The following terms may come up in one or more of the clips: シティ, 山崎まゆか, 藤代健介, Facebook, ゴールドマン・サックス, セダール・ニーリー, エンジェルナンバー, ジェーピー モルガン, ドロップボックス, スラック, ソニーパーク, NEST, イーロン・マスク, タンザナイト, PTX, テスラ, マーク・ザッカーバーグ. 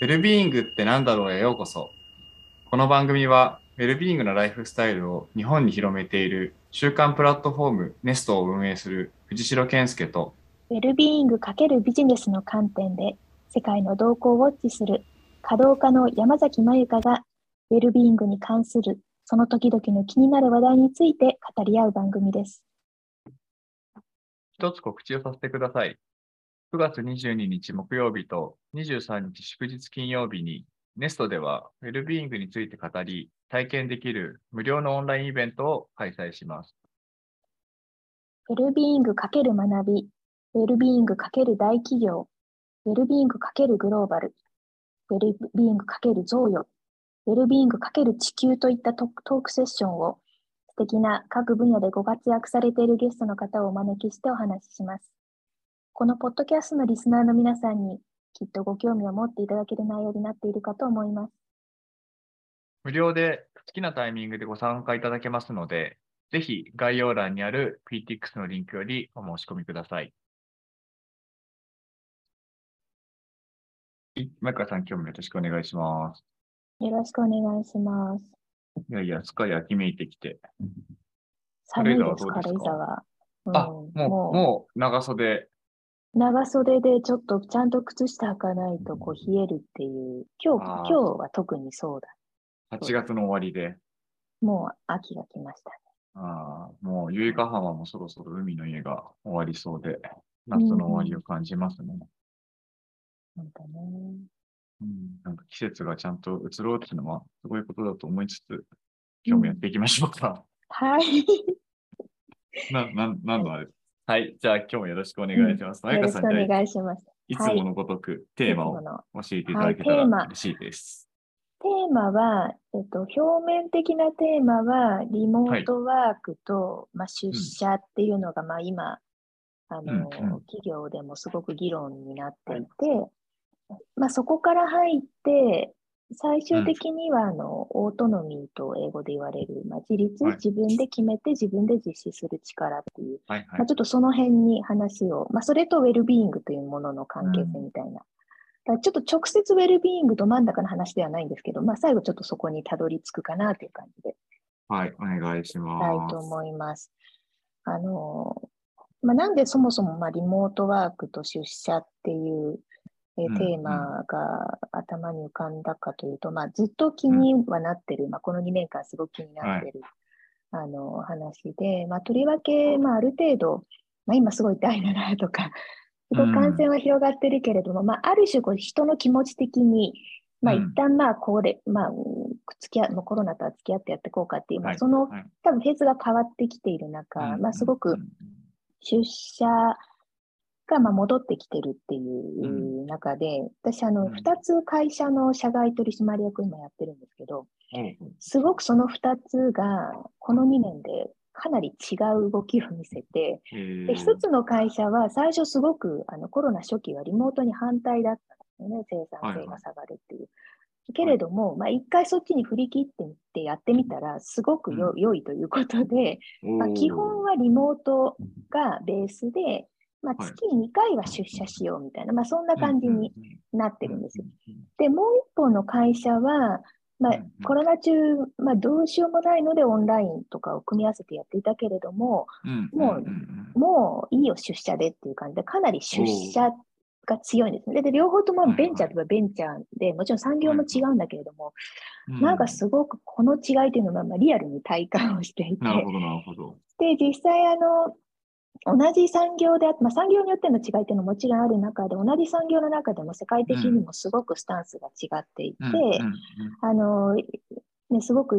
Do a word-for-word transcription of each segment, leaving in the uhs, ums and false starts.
ウェルビーイングってなんだろうへようこそ。この番組はウェルビーイングなライフスタイルを日本に広めている週刊プラットフォーム ネスト を運営する藤代健介とウェルビーイング×ビジネスの観点で世界の動向をウォッチする稼働家の山崎まゆかがウェルビーイングに関するその時々の気になる話題について語り合う番組です。一つ告知をさせてください。くがつにじゅうににち木曜日とにじゅうさんにち祝日金曜日に ネスト ではウェルビーイングについて語り体験できる無料のオンラインイベントを開催します。ウェルビーイング×学び、ウェルビーイング×大企業、ウェルビーイング×グローバル、ウェルビーイング×贈与、ウェルビーイング×地球といったトークセッションを素敵な各分野でご活躍されているゲストの方をお招きしてお話しします。このポッドキャストのリスナーの皆さんにきっとご興味を持っていただける内容になっているかと思います。無料で好きなタイミングでご参加いただけますので、ぜひ概要欄にある ピーティーエックス のリンクよりお申し込みください。マイカさん、今日もよろしくお願いします。よろしくお願いします。いやいや、すっかり秋めいてきて。寒いです、軽井沢。うん、あ、もう、もう長袖。長袖でちょっとちゃんと靴下履かないとこう冷えるっていう、今日、今日は特にそうだ。はちがつの終わりで。もう秋が来ましたね。ああ、もう由比ヶ浜もそろそろ海の家が終わりそうで、夏の終わりを感じますね。なんかね。うん、なんか季節がちゃんと移ろうっていうのはすごいことだと思いつつ、今日もやっていきましょうか。うん、はい。な、な、なんのあれです。はい。じゃあ、今日もよろしくお願いします。うん、よろしくお願いします。いつものごとくテーマを教えていただけたら嬉しいです。はい、テーマは、えっと、表面的なテーマは、リモートワークと、はい、まあ、出社っていうのが、まあ、今、あの、うん、企業でもすごく議論になっていて、はい、まあ、そこから入って、最終的には、あの、うん、オートノミーと英語で言われる、まあ、自立、はい、自分で決めて自分で実施する力っていう、はいはい、まあ、ちょっとその辺に話を、まあ、それとウェルビーイングというものの関係性みたいな。うん、だからちょっと直接ウェルビーイングど真ん中の話ではないんですけど、まあ、最後ちょっとそこにたどり着くかなという感じで。はい、お願いします。したいと思います。あの、まあ、なんでそもそも、まあ、リモートワークと出社っていう、えー、テーマが頭に浮かんだかというと、まあ、ずっと気にはなってる、まあ、このにねんかんすごく気になってる、はい、あの話で、まあ、とりわけ、まあ、ある程度、まあ、今すごいだいななとかすごい感染は広がってるけれども、うん、まあ、ある種こう人の気持ち的に、まあ、一旦まあこれ、うん、まあ、付き合コロナとは付き合ってやっていこうかっていう、まあ、その、はい、多分フェーズが変わってきている中、うん、まあ、すごく出社がまあ戻ってきてるっていう中で、うん、私あのふたつ会社の社外取締役今やってるんですけど、うん、すごくそのふたつがこのにねんでかなり違う動きを見せて、うん、でひとつの会社は最初すごくあのコロナ初期はリモートに反対だったんですよね、生産性が下がるっていう、はい、けれども、まあ、一回そっちに振り切ってみてやってみたらすごくよ、うん、良いということで、まあ、基本はリモートがベースで、まあ、月にかいは出社しようみたいな、まあ、そんな感じになってるんですよ。で、もう一方の会社は、まあ、コロナ中、まあ、どうしようもないのでオンラインとかを組み合わせてやっていたけれども、もう、もういいよ出社でっていう感じで、かなり出社が強いんですね。で、両方ともベンチャーとかベンチャーで、もちろん産業も違うんだけれども、なんかすごくこの違いというのがまあリアルに体感をしていて。なるほど、なるほど。で、実際あの、同じ産業であって、まあ、産業によっての違いというのももちろんある中で、同じ産業の中でも世界的にもすごくスタンスが違っていて、あの、ね、すごく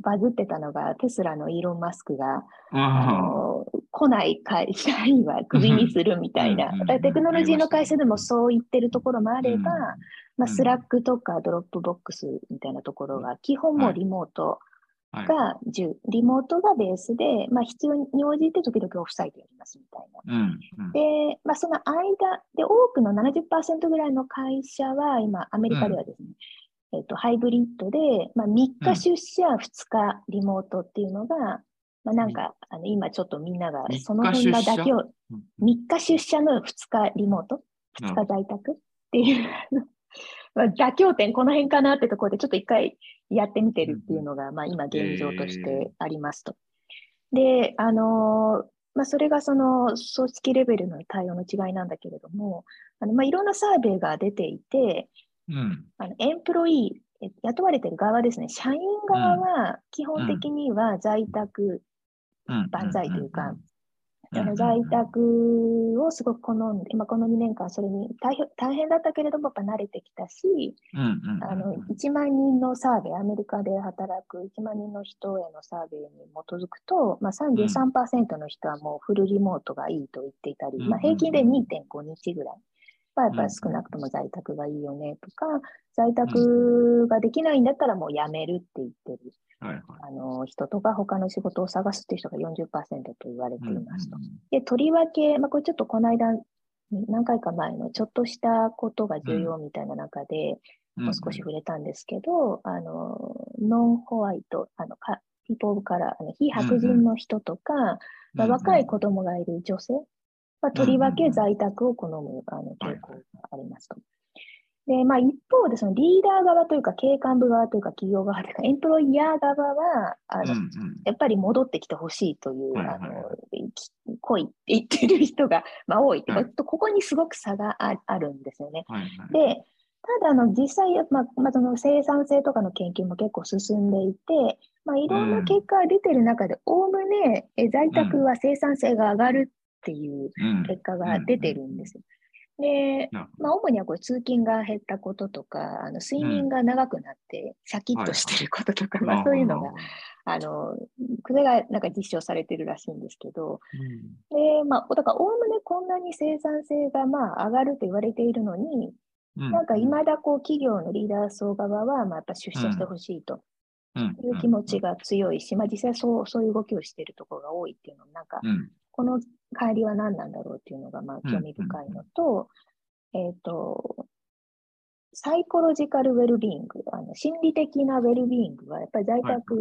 バズってたのが、テスラのイーロン・マスクが、あの、来ない会社員はクビにするみたいな、テクノロジーの会社でもそう言ってるところもあれば、まあ、スラックとかドロップボックスみたいなところは、基本もリモート、はいがじゅう、リモートがベースで、まあ、必要に応じて時々オフサイトやりますみたいな。うんうん、で、まあ、その間で多くの ななじゅっパーセント ぐらいの会社は今、アメリカではですね、うん、えっと、ハイブリッドで、まあ、みっか出社、ふつかリモートっていうのが、うん、まあ、なんか、あの今ちょっとみんながその辺がだけを、みっか出社のふつかリモート、ふつか在宅っていう。まあ、妥協点この辺かなってところでちょっと一回やってみてるっていうのが、まあ、今現状としてありますと。で、あのーまあ、それがその組織レベルの対応の違いなんだけれども、あのまあいろんなサーベイが出ていて、うん、あのエンプロイー、雇われてる側ですね、社員側は基本的には在宅、うん、万歳というか、うん、あの在宅をすごく好んで、まあ、このにねんかんそれに大変、大変だったけれどもやっぱ慣れてきたし、うん、あのいちまんにんのサーベイ、アメリカで働くいちまんにんの人へのサーベイに基づくと、まあ、さんじゅうさんパーセント の人はもうフルリモートがいいと言っていたり、まあ、平均で にてんごにちぐらい。まあ、やっぱり少なくとも在宅がいいよねとか、在宅ができないんだったらもうやめるって言ってる、はいはい、あの人とか他の仕事を探すっていう人が よんじゅっパーセント と言われていますと。で、とりわけ、まあ、これちょっとこの間、何回か前のちょっとしたことが重要みたいな中で、もう少し触れたんですけど、あのノンホワイト、あのかピーポーオブカラー、非白人の人とか、まあ、若い子供がいる女性、まあ、とりわけ在宅を好むあの傾向がありますと。で、まあ、一方でそのリーダー側というか経営幹部側というか企業側というかエンプロイヤー側はあの、うんうん、やっぱり戻ってきてほしいという、はいはい、あの来いって言ってる人が、まあ、多いって、はい、ここにすごく差が あ, あるんですよね。はいはい、でただの実際、まあまあ、その生産性とかの研究も結構進んでいて、まあ、いろんな結果が出てる中でおおむね在宅は生産性が上がるっていう結果が出てるんです。うん、で、まあ、主にはこう通勤が減ったこととか、あの睡眠が長くなってシャキッとしてることとか、うんはいまあ、そういうのがあのこれがなんか実証されてるらしいんですけど、うん、でまあだからおおむねこんなに生産性がまあ上がると言われているのに、うん、なんかいまだこう企業のリーダー層側はまあやっぱ出社してほしいと。うんいう気持ちが強いし、まあ、実際そう、そういう動きをしているところが多いっていうのも、なんか、うん、この乖離は何なんだろうっていうのが、まあ、興味深いのと、うんうん、えっと、サイコロジカルウェルビーイング、あの心理的なウェルビーイングは、やっぱり在宅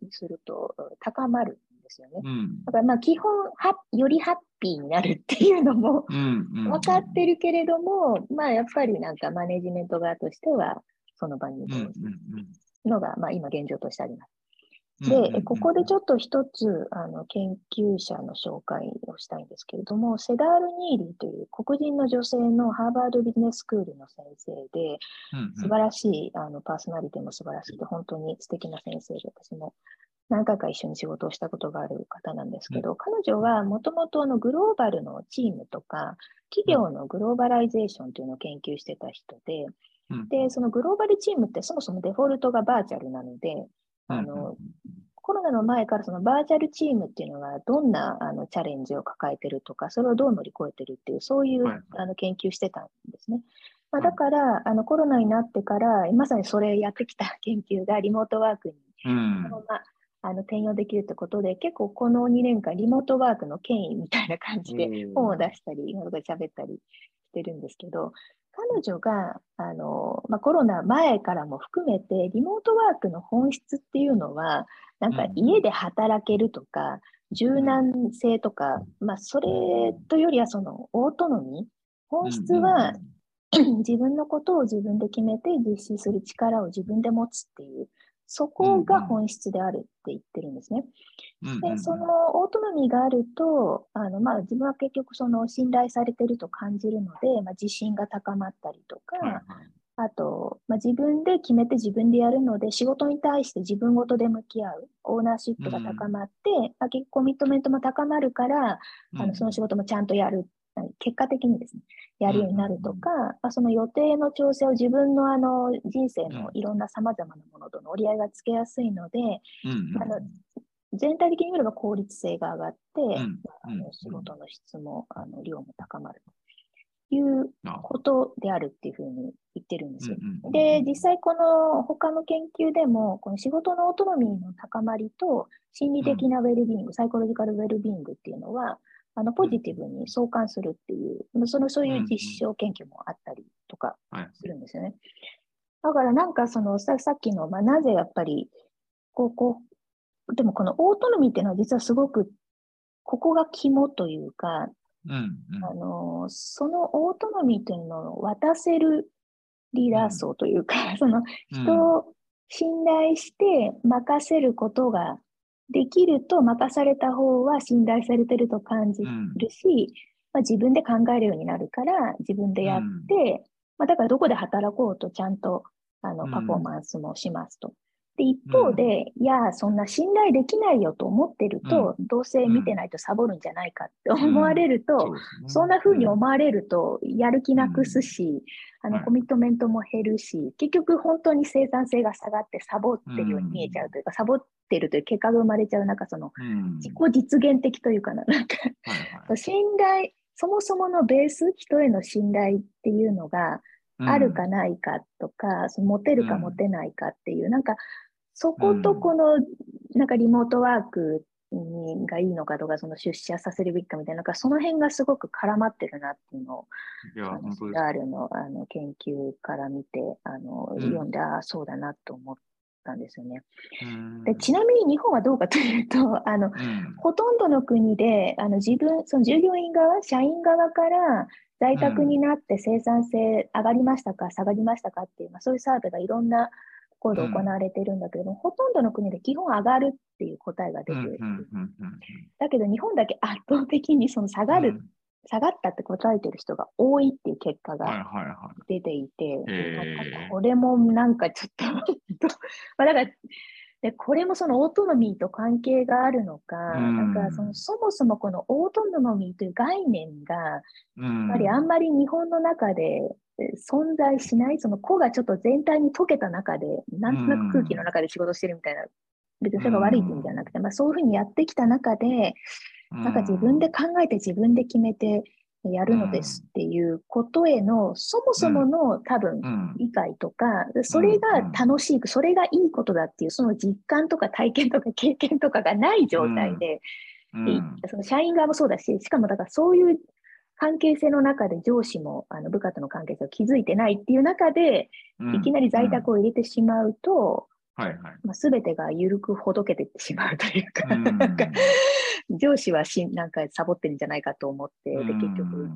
にすると高まるんですよね。はい、だから、まあ、基本は、よりハッピーになるっていうのも、うんうん、分かってるけれども、まあ、やっぱりなんかマネジメント側としては、その場にいる。うんうんうんのが、まあ、今現状としてあります。で、ここでちょっと一つあの研究者の紹介をしたいんですけれども、セダール・ニーリーという黒人の女性のハーバードビジネススクールの先生で、素晴らしい、あのパーソナリティも素晴らしいで、本当に素敵な先生で、私も何回か一緒に仕事をしたことがある方なんですけど、うん、彼女はもともとのグローバルのチームとか、企業のグローバライゼーションというのを研究してた人で、で、そのグローバルチームってそもそもデフォルトがバーチャルなので、あの、コロナの前からそのバーチャルチームっていうのがどんなあのチャレンジを抱えてるとか、それをどう乗り越えてるっていう、そういうあの研究してたんですね。まあ、だから、あのコロナになってから、まさにそれやってきた研究がリモートワークに、うん、そのままあの転用できるってことで、結構このにねんかんリモートワークの権威みたいな感じで本を出したり、今とか喋ったりしてるんですけど、彼女があの、まあ、コロナ前からも含めてリモートワークの本質っていうのはなんか家で働けるとか、うん、柔軟性とか、まあ、それとよりはそのオートノミー本質は、うん、自分のことを自分で決めて実施する力を自分で持つっていうそこが本質であるって言ってるんですね。で、そのオートノミーがあると、あのまあ、自分は結局その信頼されてると感じるので、まあ、自信が高まったりとか、はいはい、あと、まあ、自分で決めて自分でやるので仕事に対して自分ごとで向き合うオーナーシップが高まって、うん、まあ、結構コミットメントも高まるから、うん、あのその仕事もちゃんとやる。結果的にですね、やるようになるとか、うん、その予定の調整を自分のあの人生のいろんな様々なものとの折り合いがつけやすいので、うん、あの全体的に見れば効率性が上がって、うん、あの仕事の質もあの量も高まるということであるっていうふうに言ってるんですよ。うん、で、実際この他の研究でも、この仕事のオートノミーの高まりと心理的なウェルビーイング、うん、サイコロジカルウェルビーイングっていうのは、あのポジティブに相関するっていう、そのそういう実証研究もあったりとかするんですよね。だからなんかそのさ、さっきの、まあ、なぜやっぱり、こう、こう、でもこのオートノミーっていうのは実はすごく、ここが肝というか、うんうん、あの、そのオートノミーというのを渡せるリーダー層というか、うん、その人を信頼して任せることができると、任された方は信頼されてると感じるし、うんまあ、自分で考えるようになるから自分でやって、うんまあ、だからどこで働こうとちゃんとあのパフォーマンスもしますと。で一方で、うん、いやそんな信頼できないよと思ってると、うん、どうせ見てないとサボるんじゃないかって思われると、うんうん そうですね、そんな風に思われるとやる気なくすし、うん、あのコミットメントも減るし、はい、結局本当に生産性が下がってサボってるように見えちゃうというか、うん、サボってるという結果が生まれちゃう、なんかその自己実現的というかな、なんかはい、はい、信頼、そもそものベース、人への信頼っていうのがあるかないかとか、うん、モテるかモテないかっていう、うん、なんかそことこの、なんかリモートワークがいいのかとか、その出社させるべきかみたいな、なんかその辺がすごく絡まってるなっていうのを、いや、本当です。アール の、あの研究から見て、あの、うん、読んで、ああ、そうだなと思ったんですよね。うん、でちなみに日本はどうかというと、あの、うん、ほとんどの国で、あの自分、その従業員側、社員側から、在宅になって生産性上がりましたか、うん、下がりましたかっていう、まあ、そういうサーベイがいろんなところで行われてるんだけれども、うん、ほとんどの国で基本上がるっていう答えが出てる、うんうんうんうん、だけど日本だけ圧倒的にその下がる、うん、下がったって答えてる人が多いっていう結果が出ていて、はいはいはい、なんかこれもなんかちょっとまあだからでこれもそのオートノミーと関係があるのか、うん、なんかそのそもそもこのオートノミーという概念がやっぱりあんまり日本の中で存在しない、その個がちょっと全体に溶けた中でなんとなく空気の中で仕事してるみたいな、別にそれが悪いって意味じゃなくて、まあ、そういうふうにやってきた中でなんか自分で考えて自分で決めてやるのですっていうことへのそもそもの多分理解とか、それが楽しい、それがいいことだっていうその実感とか体験とか経験とかがない状態で、その社員側もそうだし、しかもだからそういう関係性の中で上司もあの部下との関係性を築いてないっていう中でいきなり在宅を入れてしまうと、はいはい、まあ、全てが緩くほどけていってしまうというか、うん、なんか上司はしなんかサボってるんじゃないかと思って、で結局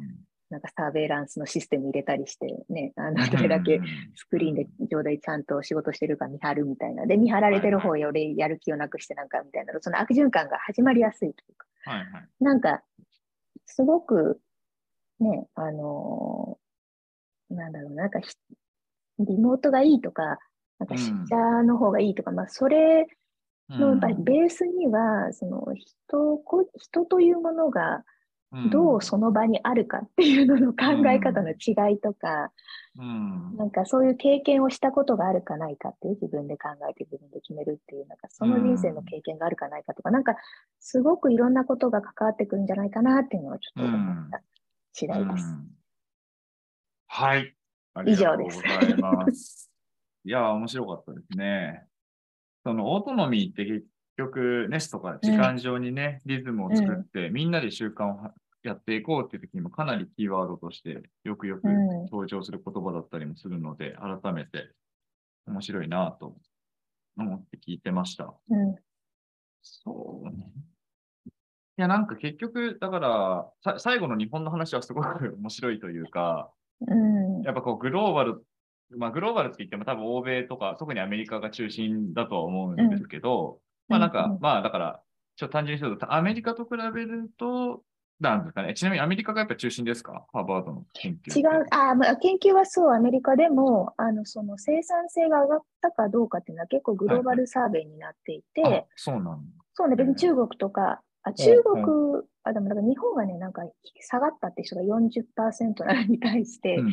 なんかサーベイランスのシステム入れたりしてね、あのどれだけスクリーンで上でちゃんと仕事してるか見張るみたいな、で見張られてる方よりやる気をなくしてなんかみたいな、その悪循環が始まりやすいというか、はいはい、なんかすごくね、あのー、なんだろう、なんかリモートがいいとか、なんか出社の方がいいとか、うん、まあ、それのやっぱりベースにはその 人, 人というものがどうその場にあるかっていうのの考え方の違いとか、うん、なんかそういう経験をしたことがあるかないかっていう、自分で考えて自分で決めるっていう、なんかその人生の経験があるかないかとか、うん、なんかすごくいろんなことが関わってくるんじゃないかなっていうのはちょっと思った次第です、うんうん、はい、ありがとうございます。いや、面白かったですね。そのオートノミーって結局、ネストとか時間上にね、うん、リズムを作って、うん、みんなで習慣をやっていこうっていう時にもかなりキーワードとしてよくよく登場する言葉だったりもするので、うん、改めて面白いなと思って聞いてました。うん、そうね。いや、なんか結局、だから、最後の日本の話はすごく面白いというか、うん、やっぱこうグローバル、まあ、グローバルって言っても多分欧米とか特にアメリカが中心だとは思うんですけど、うん、まあなんか、うん、まあだからちょっと単純にするとアメリカと比べるとなんですかね。ちなみにアメリカがやっぱ中心ですか、ハーバードの研究。違う、あ、まあ、研究はそう、アメリカでもあのその生産性が上がったかどうかっていうのは結構グローバルサーベイになっていて、はいはい、そうなんだ、そうね、別に中国とか、あ、中国、うん、あ、でもだから日本がね、なんか下がったって人が よんじゅっパーセント なのに対して、うんうん、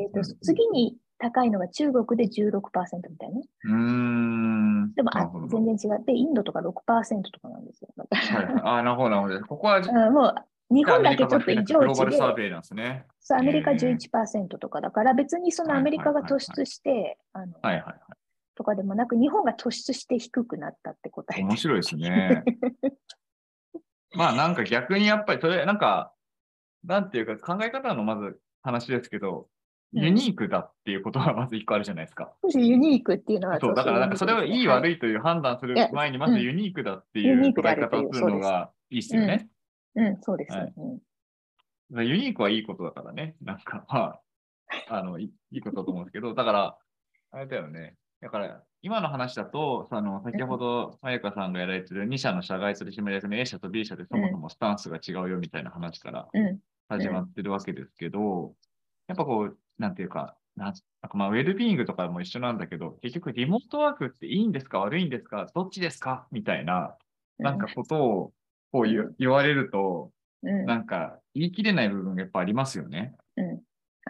えーと、次に高いのが中国で じゅうろくパーセント みたいな。うーん、でもあ全然違って、インドとか ろくパーセント とかなんですよ。はい、あ、なるほど、なるほど。ここは、うん、もう日本だけちょっと異常値で、グローバルサーベイなんですね。そう、アメリカ じゅういちパーセント とかだから、別にそのアメリカが突出して、あの、はいはいはい、とかでもなく、日本が突出して低くなったって答え。面白いですね。まあなんか逆にやっぱり、それ、なんか、なんていうか、考え方のまず話ですけど、ユニークだっていうことはまず一個あるじゃないですか。ユニークっていうのはそう、だからなんかそれをいい悪いという判断する前にまずユニークだっていう捉え方をするのがいいですよね。うん、そうです。ユニークはいいことだからね。なんか、まあ、あの い, いいことだと思うんですけど、だから、あれだよね。だから、今の話だと、その先ほど、さやかさんがやられてるに社の社外取締役の A 社と B 社でそもそもスタンスが違うよみたいな話から始まってるわけですけど、やっぱこう、なんていうか、なんかまあウェルビーイングとかも一緒なんだけど、結局リモートワークっていいんですか悪いんですかどっちですかみたいな、なんかことをこう言われると、なんか言い切れない部分がやっぱありますよね。うん、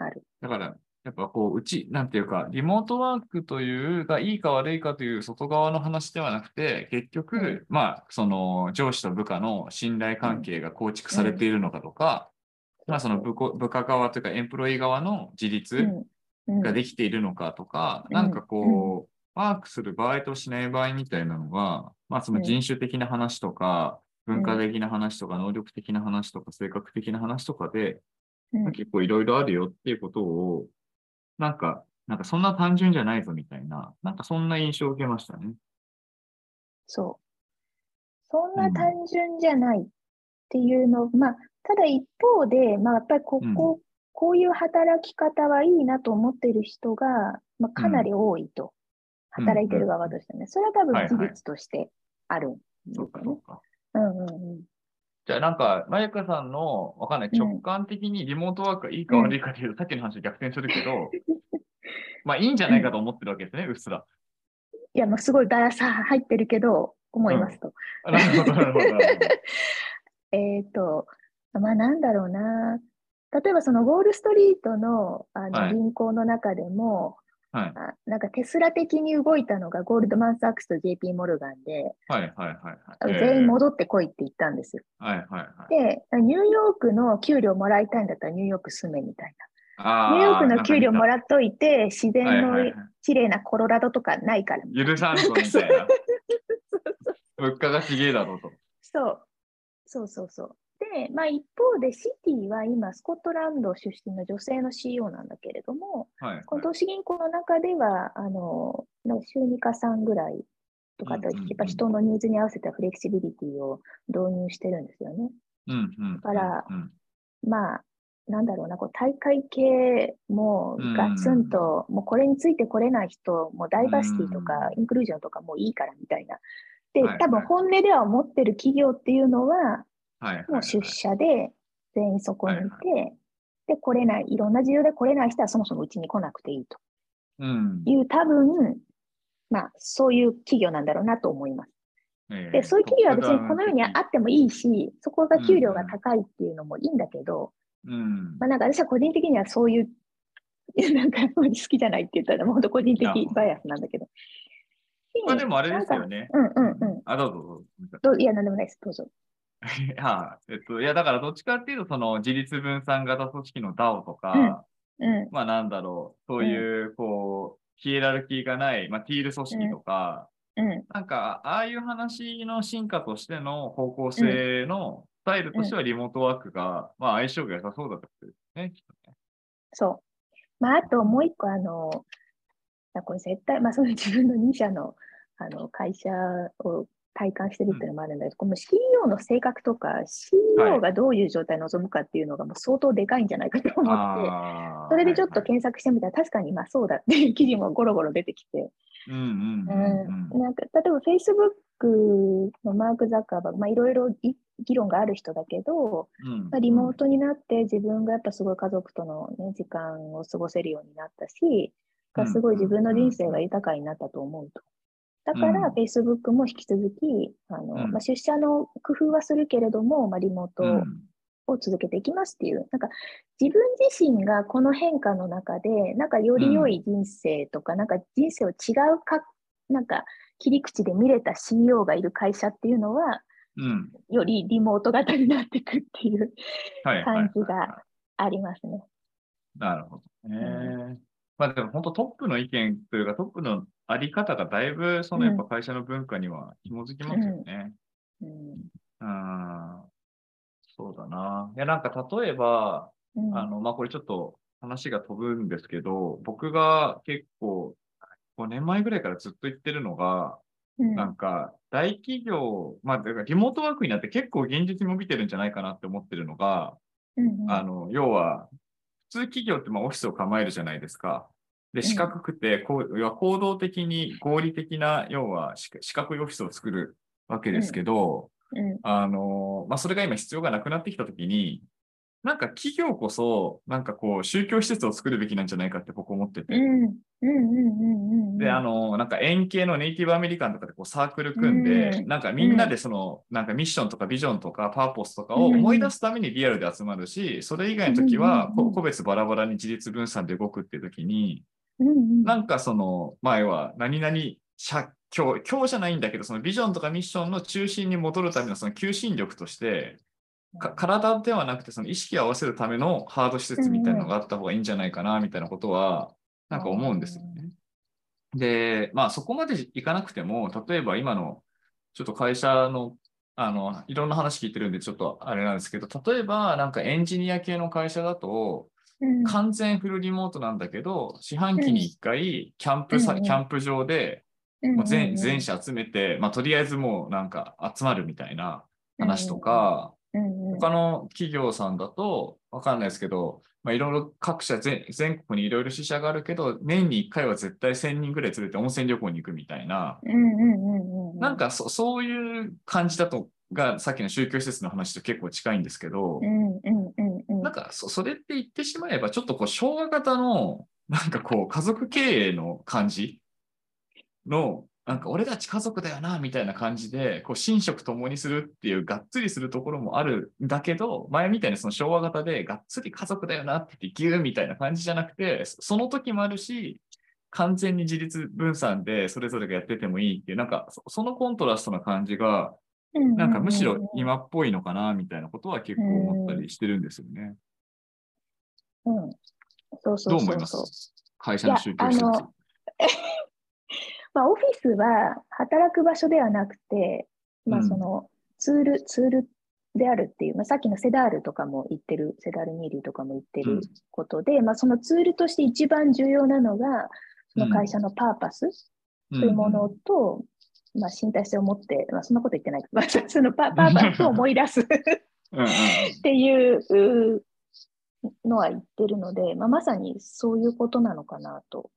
ある。だから、やっぱこう、うち、なんていうか、リモートワークというがいいか悪いかという外側の話ではなくて、結局、うん、まあ、その上司と部下の信頼関係が構築されているのかとか、うん、まあ、その 部, 部下側というか、エンプロイー側の自立ができているのかとか、うん、なんかこう、うん、ワークする場合としない場合みたいなのが、まあ、その人種的な話とか、文化的な話とか、能力的な話とか、性格的な話とかで、うん、結構いろいろあるよっていうことを、なんか、なんかそんな単純じゃないぞみたいな、なんかそんな印象を受けましたね。そう。そんな単純じゃないっていうの、うん、まあ、ただ一方で、まあやっぱりここ、うん、こういう働き方はいいなと思っている人が、まあかなり多いと、うん、働いてる側としてね、うんうん。それは多分事実としてあるんですね。はいはい、そうかそうか。うんうんうん。じゃあなんか、まゆかさんの、わかんない、直感的にリモートワークがいいか悪いかというと、うん、さっきの話と逆転するけど、まあいいんじゃないかと思ってるわけですね、うっすら。いや、もうすごいだらさ入ってるけど、思いますと。うん、なるほど、なるほど。えっと、まあなんだろうな。例えばそのウォールストリートの、あの銀行の中でも、はい、あなんかテスラ的に動いたのがゴールドマン・サックスと ジェーピー モルガンで、はいはいはいはい、全員戻ってこいって言ったんですよ、はいはいはい、でニューヨークの給料もらいたいんだったらニューヨーク住めみたいな、ニューヨークの給料もらっといて自然の綺麗なコロラドとかないから、はいはい、許さんぞみたいな物価がちげえだろうとそうそうそうそうで、まあ、一方でシティは今スコットランド出身の女性の シーイーオー なんだけれども、はいはい、この投資銀行の中ではあの週にかさんぐらいとかと、うんうんうん、やっぱ人のニーズに合わせたフレキシビリティを導入してるんですよね、うんうんうん、だから、うんうん、まあなんだろうなこう大会系もガツンと、うんうん、もうこれについてこれない人もダイバーシティとか、うんうん、インクルージョンとかもういいからみたいなで、はいはい、多分本音では思ってる企業っていうのははいはいはい、もう出社で全員そこにいて、はいはい、で、来れない、いろんな事情で来れない人はそもそもうちに来なくていいという、うん、多分、まあ、そういう企業なんだろうなと思います。えー、で、そういう企業は別にこのようにあってもいいし、そこが給料が高いっていうのもいいんだけど、うん、まあ、なんか私は個人的にはそういう、なんかあんまり好きじゃないって言ったら、もう本当個人的バイアスなんだけど。まあ、でもあれですよね。うんうんうん。あ、どうぞどうぞ。いや、なんでもないです。どうぞ。いや、えっと、いやだからどっちかっていうとその自立分散型組織の ダオ とか、うんうん、まあなんだろうそういうこう、うん、ヒエラルキーがない、まあ、ティール組織とか、うんうん、なんかああいう話の進化としての方向性のスタイルとしてはリモートワークが、うん、まあ相性が良さそうだったことですね、きっとね。そう。まああともう一個あのこれ絶対まあその自分のに社のあの会社を体感してるっていうのもあるんだけど、うん、この シーイーオー の性格とか シーイーオー がどういう状態を望むかっていうのがもう相当でかいんじゃないかと思って、はい、それでちょっと検索してみたら、はいはい、確かにまあそうだっていう記事もゴロゴロ出てきて、うんうんうんうん、なんか例えば Facebook のマーク・ザッカーバーグ、まあ、いろいろ議論がある人だけど、うんまあ、リモートになって自分がやっぱすごい家族との、ね、時間を過ごせるようになったし、うん、すごい自分の人生が豊かになったと思うと。だから、Facebook も引き続き、あのうんまあ、出社の工夫はするけれども、まあ、リモートを続けていきますっていう、なんか自分自身がこの変化の中で、なんかより良い人生とか、うん、なんか人生を違うか、なんか切り口で見れた シーイーオー がいる会社っていうのは、うん、よりリモート型になっていくっていう感じがありますね。はいはいはいはい、なるほどね。うんまあでも本当トップの意見というかトップのあり方がだいぶそのやっぱ会社の文化には紐づきますよね。うん。うんうん、そうだな。いやなんか例えば、うん、あのまあこれちょっと話が飛ぶんですけど、僕が結構ごねんまえぐらいからずっと言ってるのが、うん、なんか大企業まあだからリモートワークになって結構現実にも見てるんじゃないかなって思ってるのが、うんうん、あの要は普通企業ってまあオフィスを構えるじゃないですか。で、四角くて、こう、行動的に合理的な、要は四角いオフィスを作るわけですけど、うんうん、あの、まあ、それが今必要がなくなってきたときに、なんか企業こそ、なんかこう、宗教施設を作るべきなんじゃないかって僕思ってて。で、あの、なんか円形のネイティブアメリカンとかでこうサークル組んで、うん、なんかみんなでその、なんかミッションとかビジョンとかパーポスとかを思い出すためにリアルで集まるし、それ以外の時は個別バラバラに自立分散で動くっていう時に、うんうん、なんかその前は何々社協、協じゃないんだけど、そのビジョンとかミッションの中心に戻るためのその求心力として、か体ではなくてその意識を合わせるためのハード施設みたいなのがあった方がいいんじゃないかなみたいなことはなんか思うんですよね。で、まあそこまでいかなくても、例えば今のちょっと会社のあのいろんな話聞いてるんでちょっとあれなんですけど、例えばなんかエンジニア系の会社だと完全フルリモートなんだけど、四半期にいっかいキャンプさ、キャンプ場でもう 全, 全社集めて、まあとりあえずもうなんか集まるみたいな話とか、他の企業さんだと分かんないですけど、まあ、いろいろ各社全国にいろいろ支社があるけど、年にいっかいは絶対せんにんぐらい連れて温泉旅行に行くみたいな、なんか そ, そういう感じだとがさっきの宗教施設の話と結構近いんですけど、なんか そ, それって言ってしまえばちょっとこう昭和型のなんかこう家族経営の感じの、なんか俺たち家族だよなみたいな感じでこう寝食ともにするっていうがっつりするところもあるんだけど、前みたいにその昭和型でがっつり家族だよなって言ってギューみたいな感じじゃなくて、その時もあるし完全に自立分散でそれぞれがやっててもいいっていう、なんかそのコントラストな感じがなんかむしろ今っぽいのかなみたいなことは結構思ったりしてるんですよね。うん、そうそうそうそう。どう思います？会社の宗教施設。まあ、オフィスは働く場所ではなくて、まあ、そのツール、うん、ツールであるっていう、まあ、さっきのセダールとかも言ってる、セダールニーリーとかも言ってることで、うん、まあ、そのツールとして一番重要なのが、その会社のパーパスというものと、うん、まあ、身体性を持って、まあ、そんなこと言ってないけど、そのパ、パーパスを思い出すっていうのは言ってるので、まあ、まさにそういうことなのかなと。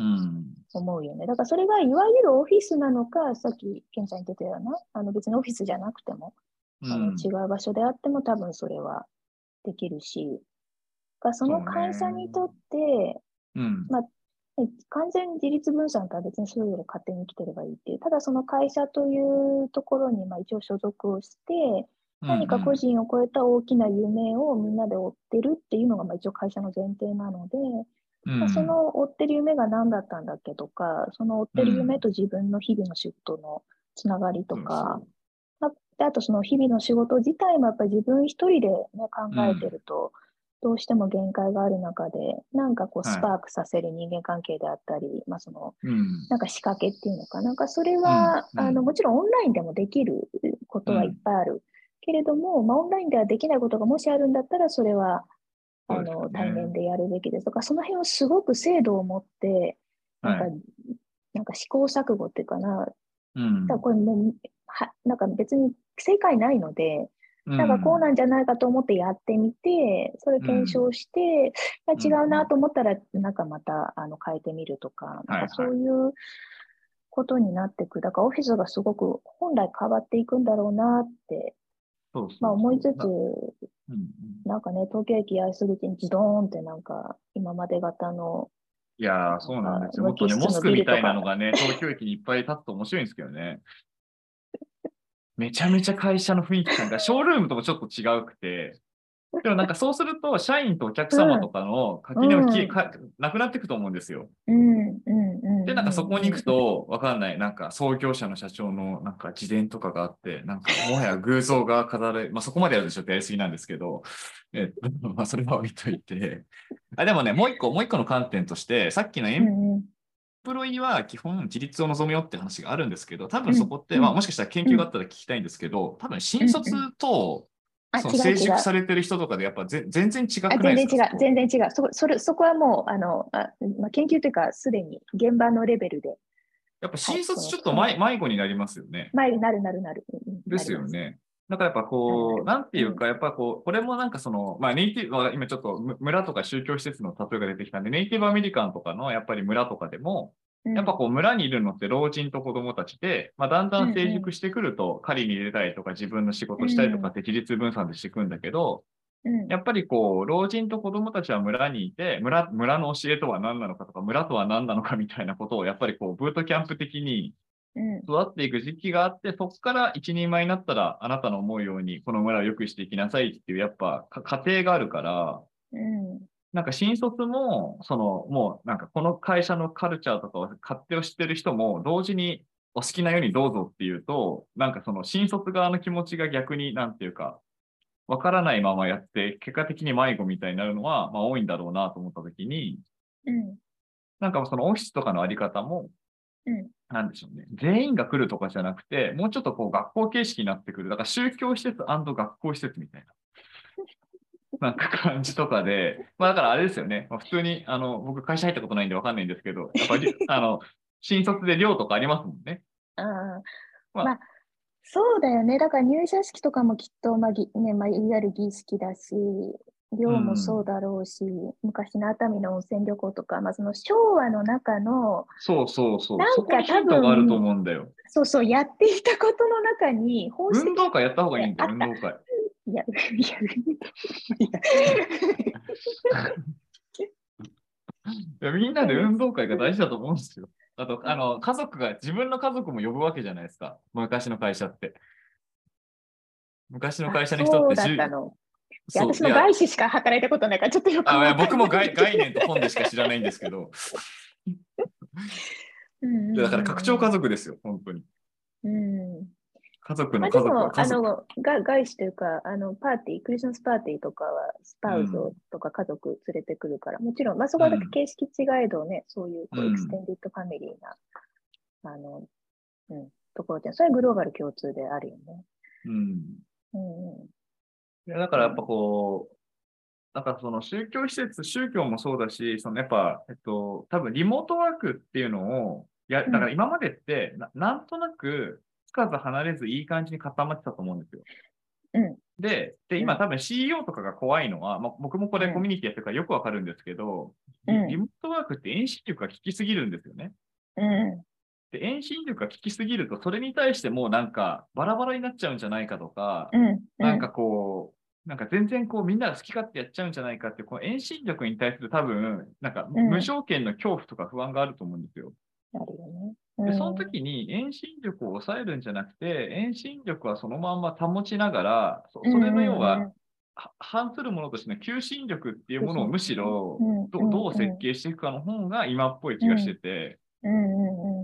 うん、思うよね。だからそれがいわゆるオフィスなのか、さっきケンちゃん言ってたような、あの別にオフィスじゃなくても、うん、あの違う場所であっても多分それはできるし、だその会社にとって、うん、まあ、完全自立分散とは別にそれぞれ勝手に生きてればいいっていう、ただその会社というところにまあ一応所属をして、何か個人を超えた大きな夢をみんなで追ってるっていうのがまあ一応会社の前提なので、まあ、その追ってる夢が何だったんだっけとか、その追ってる夢と自分の日々の仕事のつながりとか、うん、あ, あとその日々の仕事自体もやっぱり自分一人で、ね、考えてると、どうしても限界がある中で、なんかこうスパークさせる人間関係であったり、はい、まあその、うん、なんか仕掛けっていうのか、なんかそれは、うんうん、あのもちろんオンラインでもできることはいっぱいあるけれども、まあ、オンラインではできないことがもしあるんだったら、それは、あの対面でやるべきですとか、その辺をすごく精度を持って、なんか、はい、なんか試行錯誤っていうかな、うん、だからこれもうは、なんか別に正解ないので、うん、なんかこうなんじゃないかと思ってやってみて、それ検証して、うん、違うなと思ったら、なんかまたあの変えてみるとか、うん、なんかそういうことになってく、だからオフィスがすごく本来変わっていくんだろうなって。まあ思いつつ、なんかね、東京駅八重洲口に自動ーンってなんか、今まで型の。いやー、そうなんですよ。もっとね、モスクみたいなのがね、東京駅にいっぱい立つと面白いんですけどね。めちゃめちゃ会社の雰囲気感が、ショールームともちょっと違うくて、でもなんかそうすると、社員とお客様とかの垣根も消え、うん、なくなっていくと思うんですよ。で、なんかそこに行くと、わかんない、なんか創業者の社長のなんか自伝とかがあって、なんかもはや偶像が飾れ、まあそこまでやるとちょっとやりすぎなんですけど、えっと、まあそれは置いといて。あ、でもね、もう一個、もう一個の観点として、さっきのエン、うんうんエンプロイーは基本自立を望むよって話があるんですけど、多分そこって、うんうん、まあもしかしたら研究があったら聞きたいんですけど、多分新卒と、その成熟されてる人とかでやっぱ全然違くないですか？全然違う、全然違う。そこ、それ、そこはもうあのあ、まあ、研究というかすでに現場のレベルで。やっぱ新卒ちょっと迷子になりますよね。迷子になるなるなる。ですよね。なんかやっぱこう、なんていうか、やっぱこう、これもなんかその、まあネイティブ、今ちょっと村とか宗教施設の例えが出てきたんで、ネイティブアメリカンとかのやっぱり村とかでも、やっぱこう村にいるのって老人と子供たちで、まあ、だんだん成熟してくると狩りに出たりとか自分の仕事したりとかって比率分散でしていくんだけど、やっぱりこう老人と子供たちは村にいて 村, 村の教えとは何なのかとか村とは何なのかみたいなことをやっぱりこうブートキャンプ的に育っていく時期があって、そこから一人前になったらあなたの思うようにこの村を良くしていきなさいっていうやっぱ過程があるから、なんか新卒も、その、もうなんかこの会社のカルチャーとかを勝手を知ってる人も、同時にお好きなようにどうぞっていうと、なんかその新卒側の気持ちが逆になんていうか、わからないままやって、結果的に迷子みたいになるのは、まあ多いんだろうなと思ったときに、うん、なんかそのオフィスとかのあり方も、うん、なんでしょうね。全員が来るとかじゃなくて、もうちょっとこう学校形式になってくる。だから宗教施設&学校施設みたいな。なんか感じとかで、まあだからあれですよね、まあ、普通にあの僕会社入ったことないんでわかんないんですけど、やっぱりあの新卒で寮とかありますもんね。あ、まあ、まあ、そうだよね。だから入社式とかもきっと、まあぎねまあ、いわゆる儀式だし、寮もそうだろうし、うん、昔の熱海の温泉旅行とか、まあ、その昭和の中の、そうそうそう、なんか多分があると思うんだよ。そうそう、やっていたことの中に、運動会やった方がいいんだよ、運動会。いや、いや、いや、みんなで運動会が大事だと思うんですよ。あと、あの、家族が、自分の家族も呼ぶわけじゃないですか。昔の会社って。昔の会社の人って、そうだったの。いや、私も外資しか働いたことないから、ちょっとよくわかんない。あ、僕も概念と本でしか知らないんですけど。うん、だから、拡張家族ですよ、本当に。うん。家族の家族は家族、まあ、でもあの外資というかあのパーティークリスマスパーティーとかはスパウゾとか家族連れてくるから、うん、もちろん、まあ、そこはだけ形式違えどね、うん、そういうこうエクステンディットファミリーな、あの、うん、ところでそれはグローバル共通であるよね。うん、うん、いやだからやっぱこう、なんかその宗教施設、宗教もそうだし、そのやっぱ、えっと、多分リモートワークっていうのをや、だから今までって、うん、な, なんとなくつかず離れずいい感じに固まってたと思うんですよ。うん、で, で、今多分 シーイーオー とかが怖いのは、まあ、僕もこれコミュニティやってるからよくわかるんですけど、うん、リモートワークって遠心力が効きすぎるんですよね。うん、で、遠心力が効きすぎると、それに対してもうなんかバラバラになっちゃうんじゃないかとか、うんうん、なんかこう、なんか全然こうみんなが好き勝手やっちゃうんじゃないかって、この遠心力に対する多分、なんか無条件の恐怖とか不安があると思うんですよ。あるよね。でその時に遠心力を抑えるんじゃなくて、遠心力はそのまんま保ちながら、 そ, それの要は反するものとしての求心力っていうものをむしろ ど, どう設計していくかの方が今っぽい気がしてて、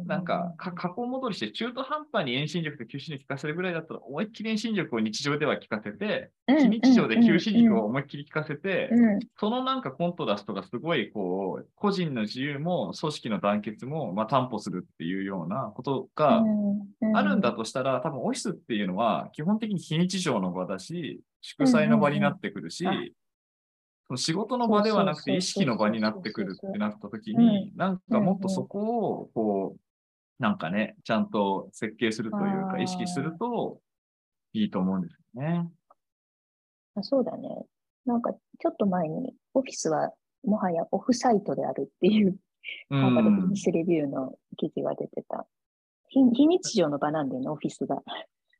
なんか過去戻りして中途半端に遠心力と求心力効かせるぐらいだったら、思いっきり遠心力を日常では効かせて、非日常で求心力を思いっきり効かせて、そのなんかコントラストがすごいこう個人の自由も組織の団結もまあ担保するっていうようなことがあるんだとしたら、多分オフィスっていうのは基本的に非日常の場だし、祝祭の場になってくるし、仕事の場ではなくて意識の場になってくるってなった時に、なんかもっとそこをこうなんかね、ちゃんと設計するというか意識するといいと思うんですよね。あ、そうだね。なんかちょっと前にオフィスはもはやオフサイトであるっていうなんかビジネスレビューの記事が出てた。非日常の場なんだよね、オフィスが。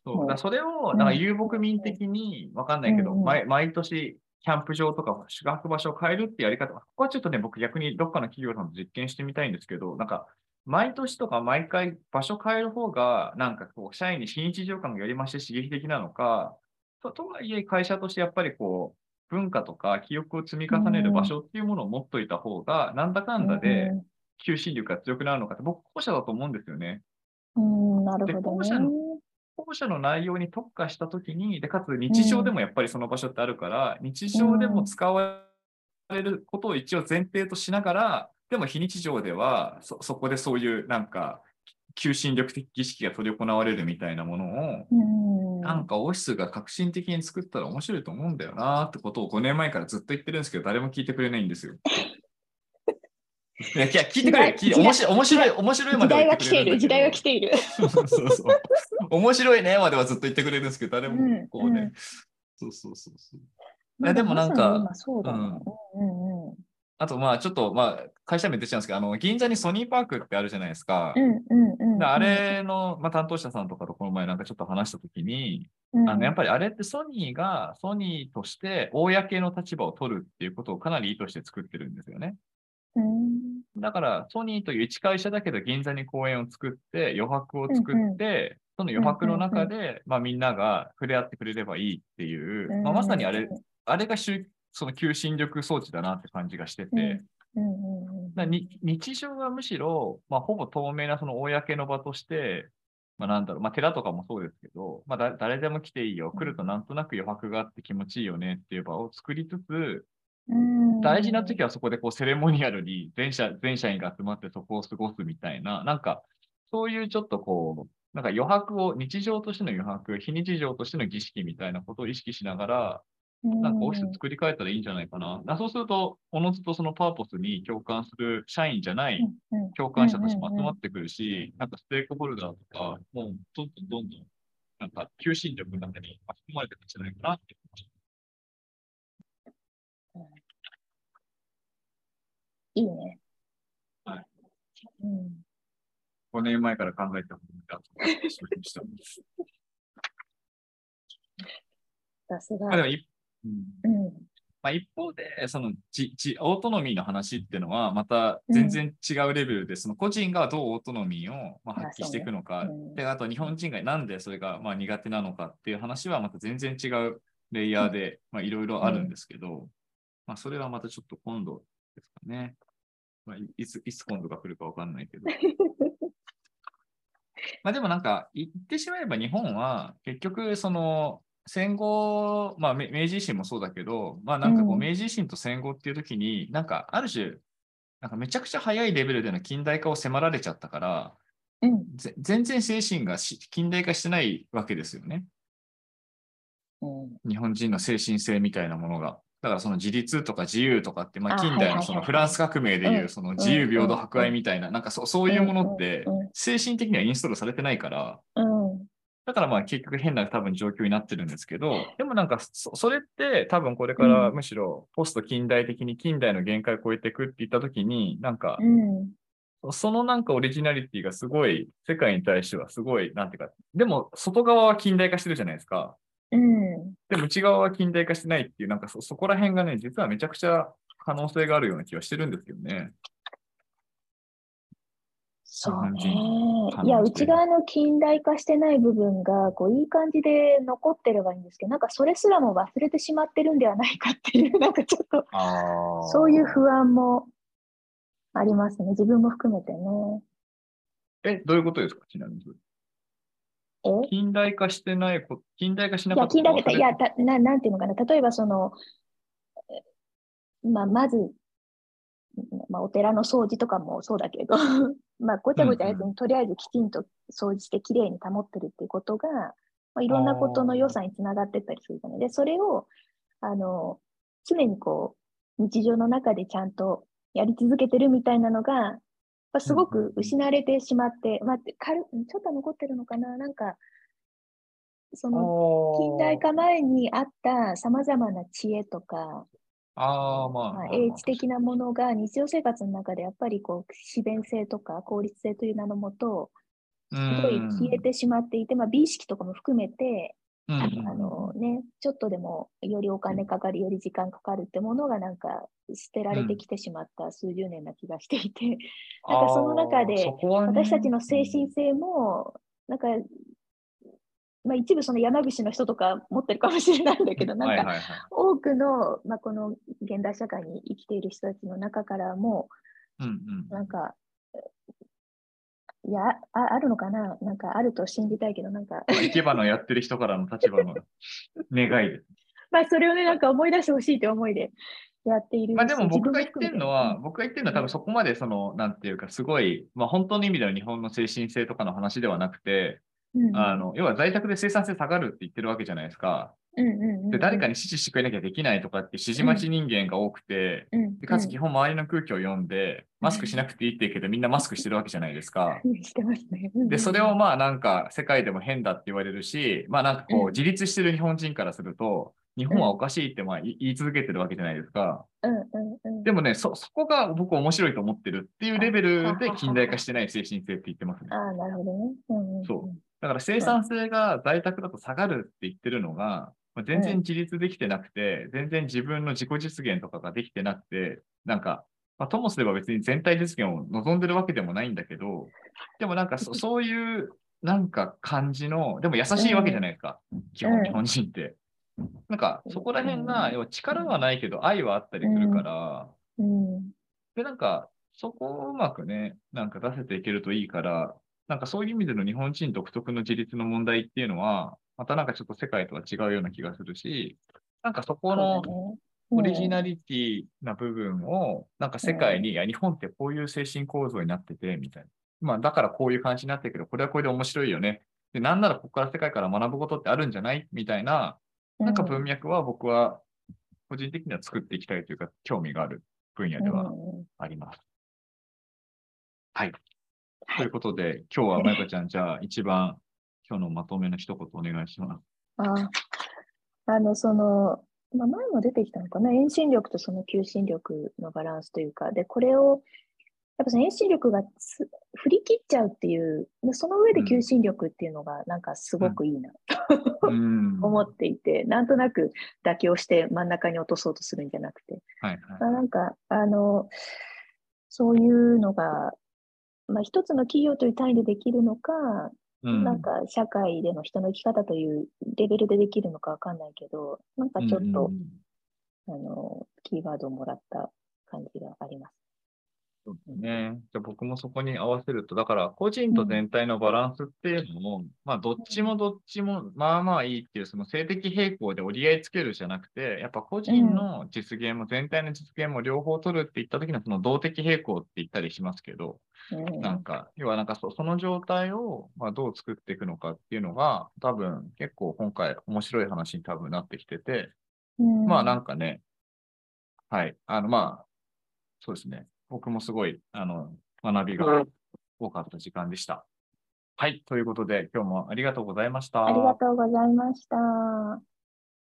そうだ、それをなんか遊牧民的にわかんないけど、うんうん、毎, 毎年キャンプ場とか宿泊場所を変えるってやり方、ここはちょっとね、僕逆にどっかの企業さんと実験してみたいんですけど、なんか毎年とか毎回場所変える方が、なんかこう、社員に非日常感がよりまして刺激的なのか、と, とはいえ会社としてやっぱりこう、文化とか記憶を積み重ねる場所っていうものを持っといた方が、なんだかんだで求心力が強くなるのかって、僕、後者だと思うんですよね。うん、なるほどね。後者の内容に特化したときに、で、かつ日常でもやっぱりその場所ってあるから、うん、日常でも使われることを一応前提としながら、でも非日常では そ, そこでそういうなんか求心力的儀式が取り行われるみたいなものを、うん、なんかオフィスが革新的に作ったら面白いと思うんだよなってことをごねんまえからずっと言ってるんですけど、誰も聞いてくれないんですよ。いや、聞いてくれよ。聞いて面白い、面白い、面白いまでは言ってくれるんだけど。時代は来ている、時代は来ている。そうそうそう。面白いねまではずっと言ってくれるんですけど、誰もこうね。うんうん、そうそうそうそう。いやでもなんか、あとまあちょっと、まあ、会社名出ちゃうんですけど、あの銀座にソニーパークってあるじゃないですか。うんうんうん、あれの、まあ、担当者さんとかとこの前なんかちょっと話したときに、うん、あのやっぱりあれってソニーがソニーとして公の立場を取るっていうことをかなり意図して作ってるんですよね。うん、だからソニーという一会社だけど銀座に公園を作って余白を作って、うんうん、その余白の中で、うんうんうん、まあ、みんなが触れ合ってくれればいいっていう、うんうん、まあ、まさにあれ、あれが集その求心力装置だなって感じがしてて、うんうんうん、だに日常はむしろ、まあ、ほぼ透明なその公の場として、まあ、なんだろう、まあ、寺とかもそうですけど、まあ、だ誰でも来ていいよ、来るとなんとなく余白があって気持ちいいよねっていう場を作りつつ、うん、大事な時はそこでこうセレモニアルに全社、全社員が集まってそこを過ごすみたいな、なんかそういうちょっとこうなんか余白を、日常としての余白、非日常としての儀式みたいなことを意識しながらなんかオフィス作り変えたらいいんじゃないかな。うん、そうすると、おのずとそのパーポスに共感する社員じゃない共感者たちも集まってくるし、なんかステークホルダーとか、もうどんどんどんどん、なんか求心力の中に巻き込まれていくんじゃないかなって。いいね。はい。うん、ごねんまえから考えてもらって、あ、そうでした。さすが。うんうん、まあ、一方でそのじじオートノミーの話っていうのはまた全然違うレベルで、うん、その個人がどうオートノミーをまあ発揮していくのか、うん、であと日本人がなんでそれがまあ苦手なのかっていう話はまた全然違うレイヤーでいろいろあるんですけど、うんうん、まあ、それはまたちょっと今度ですかね、まあ、いついつ今度が来るか分かんないけどまあでもなんか言ってしまえば日本は結局その戦後、まあ、明治維新もそうだけど、まあ、なんかこう明治維新と戦後っていう時に、うん、なんかある種なんかめちゃくちゃ早いレベルでの近代化を迫られちゃったから、うん、全然精神が近代化してないわけですよね、うん、日本人の精神性みたいなものが。だからその自立とか自由とかって、まあ、近代 の, そのフランス革命でいうその自由平等博愛みたいな、なんか そ, そういうものって精神的にはインストールされてないから、うんうん、だからまあ結局変な多分状況になってるんですけど、でもなんか そ, それって多分これからむしろポスト近代的に近代の限界を超えていくっていったときに、なんかそのなんかオリジナリティがすごい世界に対してはすごいなんていうか、でも外側は近代化してるじゃないですか。でも内側は近代化してないっていう、なんか そ, そこら辺がね、実はめちゃくちゃ可能性があるような気はしてるんですけどね。そうね、いや内側の近代化してない部分がこういい感じで残ってればいいんですけど、なんかそれすらも忘れてしまってるんではないかっていう、なんかちょっとあそういう不安もありますね、自分も含めてね。え、どういうことですか、ちなみに。え、近代化してないこと、近代化しなかったこと。いや、近代化、いやたな、なんていうのかな、例えばその、まあ、まず、まあ、お寺の掃除とかもそうだけどまあごちゃごちゃやつにとりあえずきちんと掃除してきれいに保ってるっていうことが、まあ、いろんなことの良さにつながってったりするので、それをあの常にこう日常の中でちゃんとやり続けてるみたいなのが、まあ、すごく失われてしまって、まあ、軽ちょっと残ってるのかな、なんかその近代化前にあったさまざまな知恵とか、あまあまあ、英知的なものが日常生活の中でやっぱりこう自然性とか効率性という名のもとすごい消えてしまっていて、まあ、美意識とかも含めて、うん、あのね、ちょっとでもよりお金かかる、より時間かかるってものがなんか捨てられてきてしまった数十年な気がしていて、うん、なんかその中で私たちの精神性もなんか、まあ、一部その山口の人とか持ってるかもしれないんだけど、なんか多くの、まあ、この現代社会に生きている人たちの中からも、うんうん、なんかいや あ, あるのかな、なんかあると信じたいけど、なんか生け花やってる人からの立場の願いでまあそれをね、なんか思い出してほしいという思いでやっている。まあでも僕が言ってるのは、僕が言ってるのは多分そこまでそのなんていうかすごい、まあ、本当の意味での日本の精神性とかの話ではなくて。あの要は在宅で生産性下がるって言ってるわけじゃないですか。うんうんうんうん、で誰かに指示してくれなきゃできないとかって指示待ち人間が多くて、うんうん、でかつ基本周りの空気を読んでマスクしなくていいって言うけどみんなマスクしてるわけじゃないですか。してますね。でそれをまあなんか世界でも変だって言われるし、まあなんかこう自立してる日本人からすると、うん、日本はおかしいってまあ言い続けてるわけじゃないですか、うんうんうん、でもね そ, そこが僕面白いと思ってるっていうレベルで近代化してない精神性って言ってますね。あ、なるほどね、うんうん、そうだから生産性が在宅だと下がるって言ってるのが全然自立できてなくて、うん、全然自分の自己実現とかができてなくて、なんか、まあ、ともすれば別に全体実現を望んでるわけでもないんだけど、でもなんか そ, そういうなんか感じの、でも優しいわけじゃないですか、うん、基本日本人って、うん、なんかそこら辺が、うん、力はないけど愛はあったりするから、うんうん、でなんかそこをうまくねなんか出せていけるといいから、なんかそういう意味での日本人独特の自立の問題っていうのはまたなんかちょっと世界とは違うような気がするし、なんかそこのオリジナリティな部分をなんか世界に、いや日本ってこういう精神構造になっててみたいな、まあだからこういう感じになってるけどこれはこれで面白いよね、でなんならここから世界から学ぶことってあるんじゃないみたいな、なんか文脈は僕は個人的には作っていきたいというか興味がある分野ではあります。はい、ということで今日はまゆかちゃん、じゃあ一番今日のまとめの一言お願いします。ああのその、まあ、前も出てきたのかな、遠心力とその求心力のバランスというか、でこれをやっぱその遠心力がつ振り切っちゃうっていう、その上で求心力っていうのがなんかすごくいいなと、うん、思っていて、なんとなく妥協して真ん中に落とそうとするんじゃなくて、はいはい、まあ、なんかあのそういうのが、まあ、一つの企業という単位でできるのか、なんか社会での人の生き方というレベルでできるのかわかんないけど、なんかちょっと、うんうん、あのキーワードをもらった感じがあります。そうですね。じゃあ僕もそこに合わせると、だから個人と全体のバランスっていうのも、うん、まあどっちもどっちもまあまあいいっていうその性的平衡で折り合いつけるじゃなくて、やっぱ個人の実現も全体の実現も両方取るって言った時のその動的平衡って言ったりしますけど、なんか要はなんか そ, その状態をまあどう作っていくのかっていうのが多分結構今回面白い話に多分なってきてて、うん、まあなんかね、はい、あのまあそうですね、僕もすごいあの学びが多かった時間でした。はい、ということで今日もありがとうございました。ありがとうございました。